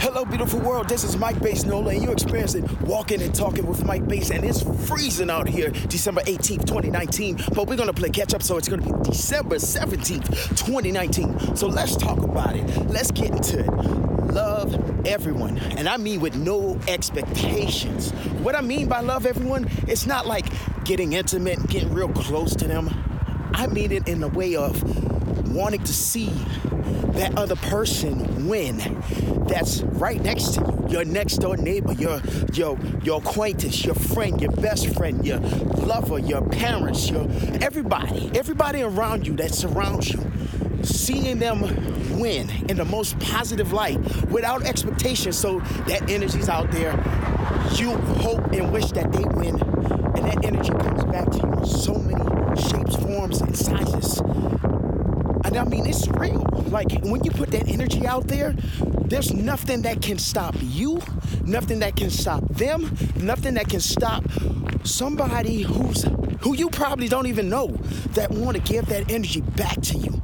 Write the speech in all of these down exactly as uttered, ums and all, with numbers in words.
Hello, beautiful world. This is Mike Bass Nola, and you're experiencing Walking and Talking with Mike Bass, and it's freezing out here, December eighteenth, twenty nineteen, but we're going to play catch-up, so it's going to be December seventeenth, twenty nineteen. So let's talk about it. Let's get into it. Love everyone, and I mean with no expectations. What I mean by love everyone, it's not like getting intimate, getting real close to them. I mean it in the way of wanting to see that other person win, that's right next to you, your next door neighbor, your your your acquaintance, your friend, your best friend, your lover, your parents, your everybody, everybody around you that surrounds you. Seeing them win in the most positive light without expectation, so that energy's out there. You hope and wish that they win, and that energy comes back to you in so many shapes, forms, and sizes. And I mean, it's real. Like, when you put that energy out there, there's nothing that can stop you, nothing that can stop them, nothing that can stop somebody who's who you probably don't even know that want to give that energy back to you.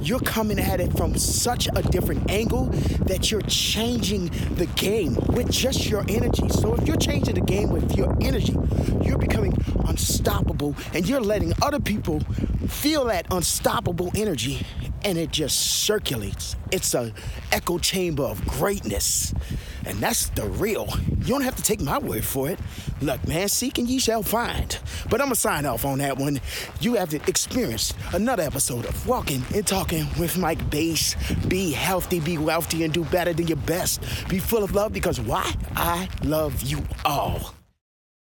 You're coming at it from such a different angle that you're changing the game with just your energy. So if you're changing the game with your energy, you're becoming unstoppable, and you're letting other people feel that unstoppable energy, and it just circulates. It's an echo chamber of greatness, and that's the real. You don't have to take my word for it. Look, man, seek and ye shall find. But I'm going to sign off on that one. You have experienced another episode of Walking and Talking with Mike Bass. Be healthy, be wealthy, and do better than your best. Be full of love, because why? I love you all.